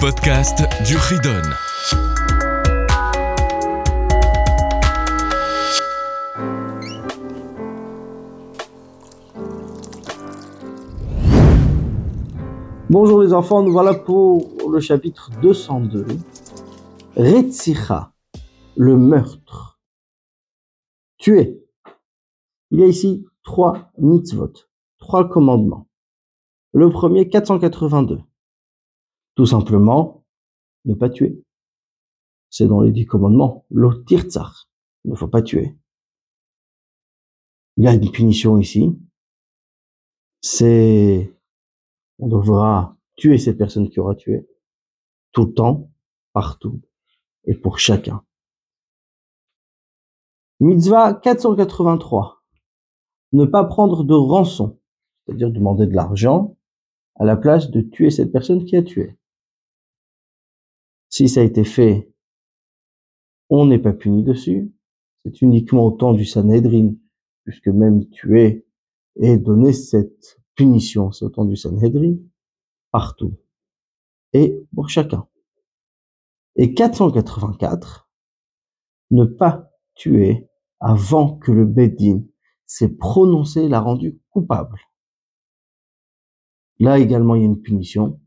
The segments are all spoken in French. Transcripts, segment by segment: podcast du Ridon. Bonjour les enfants, nous voilà pour le chapitre 202. Retzicha, le meurtre. Tuer. Il y a ici 3 mitzvot, 3 commandements. Le premier, 482. Tout simplement, ne pas tuer. C'est dans les 10 commandements. Lo tirtzach. Il ne faut pas tuer. Il y a une punition ici. On devra tuer cette personne qui aura tué. Tout le temps, partout. Et pour chacun. Mitzvah 483. Ne pas prendre de rançon. C'est-à-dire demander de l'argent à la place de tuer cette personne qui a tué. Si ça a été fait, on n'est pas puni dessus. C'est uniquement au temps du Sanhedrin, puisque même tuer et donner cette punition, c'est au temps du Sanhedrin, partout. Et pour chacun. Et 484, ne pas tuer avant que le Bédi s'est prononcé et l'a rendu coupable. Là également, il y a une punition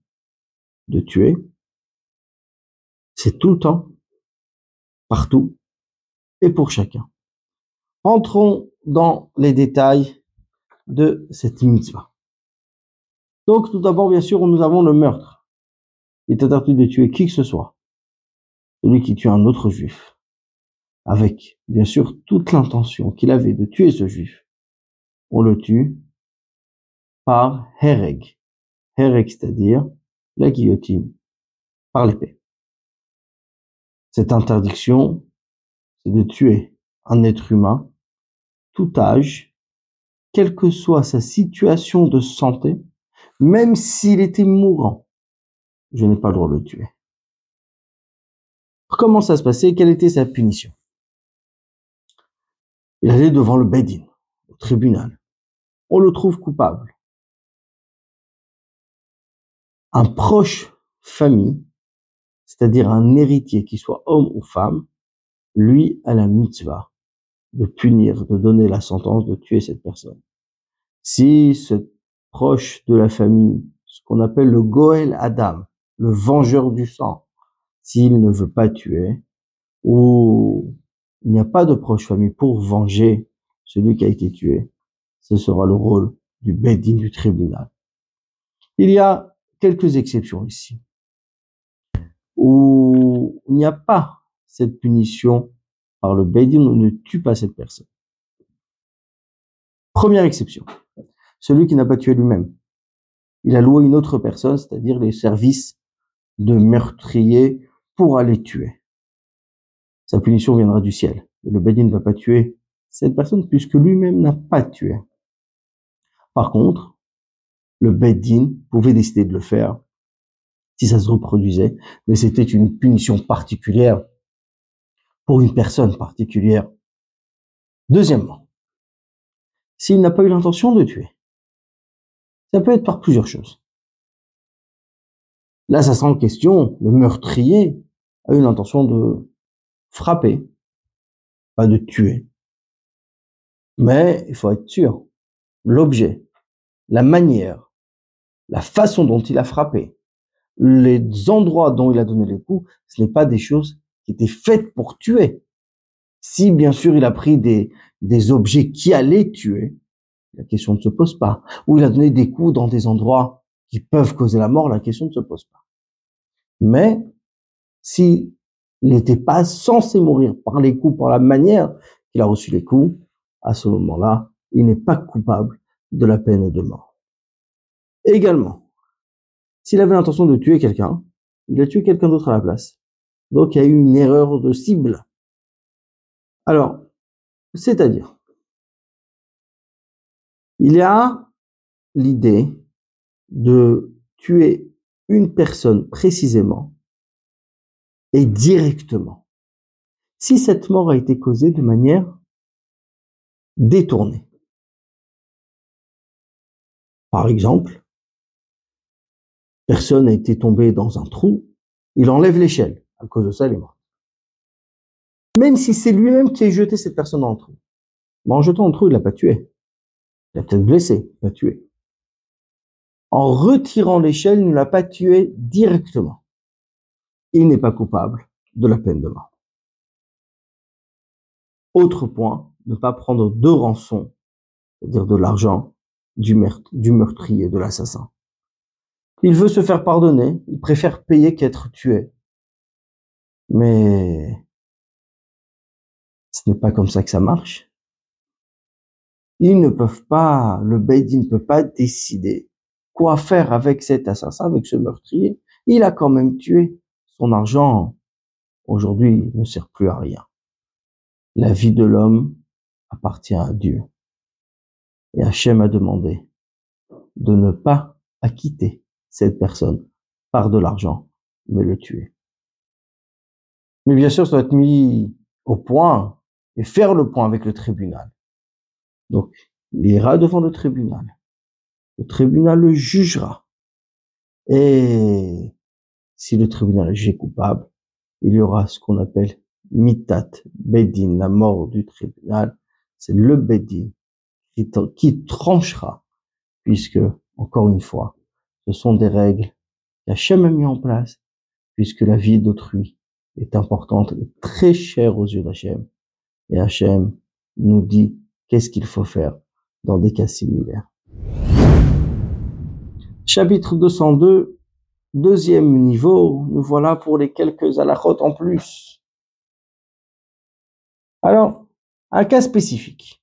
de tuer. C'est tout le temps, partout et pour chacun. Entrons dans les détails de cette mitzvah. Donc tout d'abord, bien sûr, nous avons le meurtre. Il est interdit de tuer qui que ce soit. Celui qui tue un autre juif. Avec, bien sûr, toute l'intention qu'il avait de tuer ce juif. On le tue par Herreg. Herreg, c'est-à-dire la guillotine par l'épée. Cette interdiction, c'est de tuer un être humain, tout âge, quelle que soit sa situation de santé, même s'il était mourant. Je n'ai pas le droit de le tuer. Comment ça se passait? Quelle était sa punition? Il allait devant le Beit Din, au tribunal. On le trouve coupable. Un proche famille, c'est-à-dire un héritier, qu'il soit homme ou femme, lui a la mitzvah de punir, de donner la sentence de tuer cette personne. Si ce proche de la famille, ce qu'on appelle le goel Adam, le vengeur du sang, s'il ne veut pas tuer, ou il n'y a pas de proche famille pour venger celui qui a été tué, ce sera le rôle du Beit Din, du tribunal. Il y a quelques exceptions ici, où il n'y a pas cette punition par le Beit Din, on ne tue pas cette personne. Première exception, celui qui n'a pas tué lui-même. Il a loué une autre personne, c'est-à-dire les services de meurtrier pour aller tuer. Sa punition viendra du ciel. Le Beit Din ne va pas tuer cette personne puisque lui-même n'a pas tué. Par contre, le Beit Din pouvait décider de le faire si ça se reproduisait, mais c'était une punition particulière pour une personne particulière. Deuxièmement, s'il n'a pas eu l'intention de tuer, ça peut être par plusieurs choses. Là, ça sera en question, le meurtrier a eu l'intention de frapper, pas de tuer. Mais il faut être sûr, l'objet, la manière, la façon dont il a frappé, les endroits dont il a donné les coups, ce n'est pas des choses qui étaient faites pour tuer. Si, bien sûr, il a pris des objets qui allaient tuer, la question ne se pose pas. Ou il a donné des coups dans des endroits qui peuvent causer la mort, la question ne se pose pas. Mais, s'il n'était pas censé mourir par les coups, par la manière qu'il a reçu les coups, à ce moment-là, il n'est pas coupable de la peine de mort. Également, s'il avait l'intention de tuer quelqu'un, il a tué quelqu'un d'autre à la place. Donc, il y a eu une erreur de cible. Alors, c'est-à-dire, il y a l'idée de tuer une personne précisément et directement. Si cette mort a été causée de manière détournée. Par exemple, personne a été tombée dans un trou, Il enlève l'échelle. À cause de ça, elle est morte. Même si c'est lui-même qui a jeté cette personne dans le trou. Mais en jetant le trou, il l'a pas tué. Il l'a peut-être blessé, il l'a tué. En retirant l'échelle, il ne l'a pas tué directement. Il n'est pas coupable de la peine de mort. Autre point, ne pas prendre deux rançons, c'est-à-dire de l'argent du meurtrier, de l'assassin. Il veut se faire pardonner, il préfère payer qu'être tué. Mais ce n'est pas comme ça que ça marche. Ils ne peuvent pas, le Beit Din ne peut pas décider quoi faire avec cet assassin, avec ce meurtrier. Il a quand même tué. Son argent, aujourd'hui, ne sert plus à rien. La vie de l'homme appartient à Dieu. Et Hachem a demandé de ne pas acquitter cette personne par de l'argent, mais le tuer. Mais bien sûr, ça doit être mis au point et faire le point avec le tribunal. Donc, il ira devant le tribunal. Le tribunal le jugera. Et si le tribunal est jugé coupable, il y aura ce qu'on appelle mitat Beit Din, la mort du tribunal. C'est le Beit Din qui tranchera, puisque, encore une fois, ce sont des règles qu'Hachem a mis en place, puisque la vie d'autrui est importante et très chère aux yeux d'Hachem. Et Hachem nous dit qu'est-ce qu'il faut faire dans des cas similaires. Chapitre 202, deuxième niveau, nous voilà pour les quelques alachot en plus. Alors, un cas spécifique,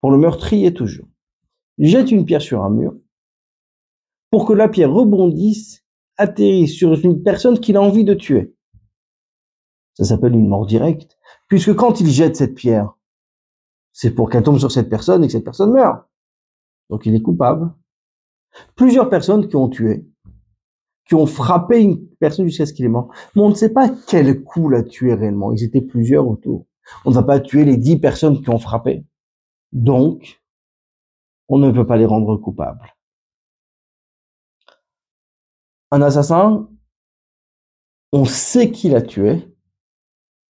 pour le meurtrier toujours. Il jette une pierre sur un mur, pour que la pierre rebondisse, atterrisse sur une personne qu'il a envie de tuer. Ça s'appelle une mort directe, puisque quand il jette cette pierre, c'est pour qu'elle tombe sur cette personne et que cette personne meure. Donc il est coupable. Plusieurs personnes qui ont tué, qui ont frappé une personne jusqu'à ce qu'il est mort. Mais on ne sait pas quel coup l'a tué réellement. Ils étaient plusieurs autour. On ne va pas tuer les 10 personnes qui ont frappé. Donc, on ne peut pas les rendre coupables. Un assassin, on sait qui l'a tué.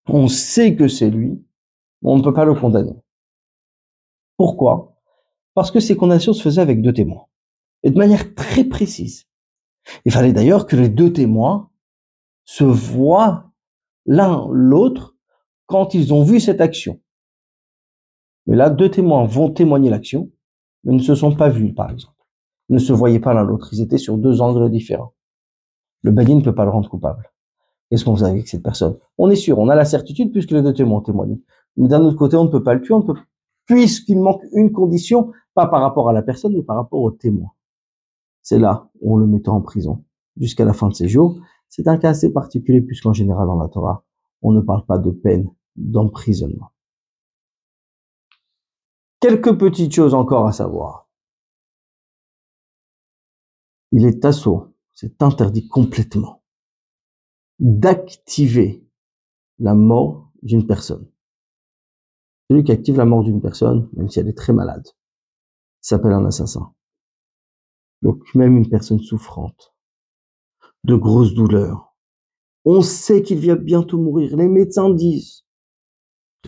On sait que c'est lui. Mais on ne peut pas le condamner. Pourquoi ? Parce que ces condamnations se faisaient avec deux témoins. Et de manière très précise. Il fallait d'ailleurs que les deux témoins se voient l'un l'autre quand ils ont vu cette action. Mais là, deux témoins vont témoigner l'action, mais ne se sont pas vus, par exemple. Ils ne se voyaient pas l'un l'autre. Ils étaient sur deux angles différents. Le Bédi ne peut pas le rendre coupable. Qu'est-ce qu'on fait avec cette personne ? On est sûr, on a la certitude puisque les deux témoins ont témoigné. Mais d'un autre côté, on ne peut pas le tuer, puisqu'il manque une condition, pas par rapport à la personne, mais par rapport au témoin. C'est là où on le mettra en prison jusqu'à la fin de ses jours. C'est un cas assez particulier puisqu'en général dans la Torah, on ne parle pas de peine d'emprisonnement. Quelques petites choses encore à savoir. Il est assaut, c'est interdit complètement, d'activer la mort d'une personne. Celui qui active la mort d'une personne, même si elle est très malade, s'appelle un assassin. Donc même une personne souffrante, de grosses douleurs, on sait qu'il vient bientôt mourir, les médecins disent,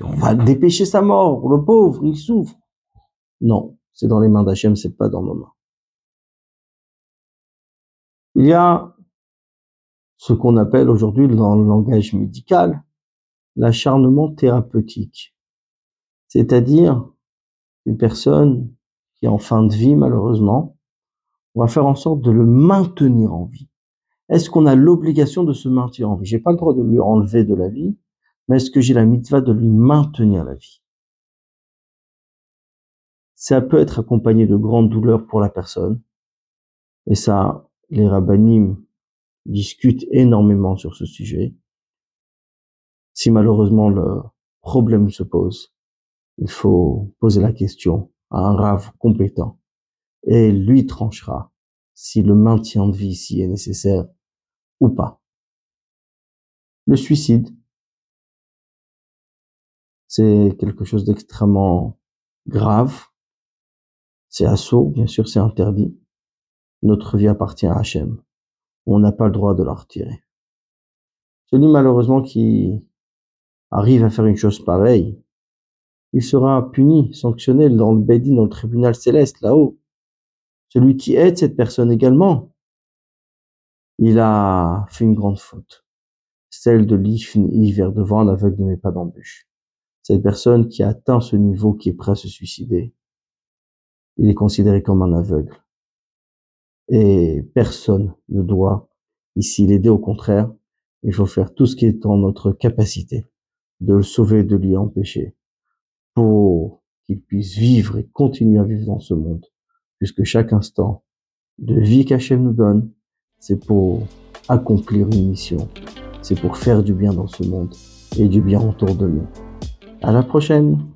on va dépêcher sa mort, le pauvre, il souffre. Non, c'est dans les mains d'Hachem, c'est pas dans nos mains. Il y a ce qu'on appelle aujourd'hui dans le langage médical, l'acharnement thérapeutique. C'est-à-dire, une personne qui est en fin de vie, malheureusement, on va faire en sorte de le maintenir en vie. Est-ce qu'on a l'obligation de se maintenir en vie ? J'ai pas le droit de lui enlever de la vie, mais est-ce que j'ai la mitzvah de lui maintenir la vie ? Ça peut être accompagné de grandes douleurs pour la personne. Et ça, les rabbinim discutent énormément sur ce sujet. Si malheureusement le problème se pose, il faut poser la question à un rave compétent et lui tranchera si le maintien de vie ici est nécessaire ou pas. Le suicide, c'est quelque chose d'extrêmement grave. C'est assaut, bien sûr, c'est interdit. Notre vie appartient à Hachem. on n'a pas le droit de la retirer. Celui malheureusement qui arrive à faire une chose pareille, il sera puni, sanctionné dans le Bédi, dans le tribunal céleste, là-haut. Celui qui aide cette personne également, il a fait une grande faute. Celle de l'Ifni vers devant, l'aveugle ne met pas d'embûche. Cette personne qui a atteint ce niveau, qui est prêt à se suicider, il est considéré comme un aveugle. Et personne ne doit ici l'aider, au contraire. Il faut faire tout ce qui est en notre capacité de le sauver, de l'y empêcher, pour qu'il puisse vivre et continuer à vivre dans ce monde. Puisque chaque instant de vie qu'Hachem nous donne, c'est pour accomplir une mission. C'est pour faire du bien dans ce monde et du bien autour de nous. À la prochaine!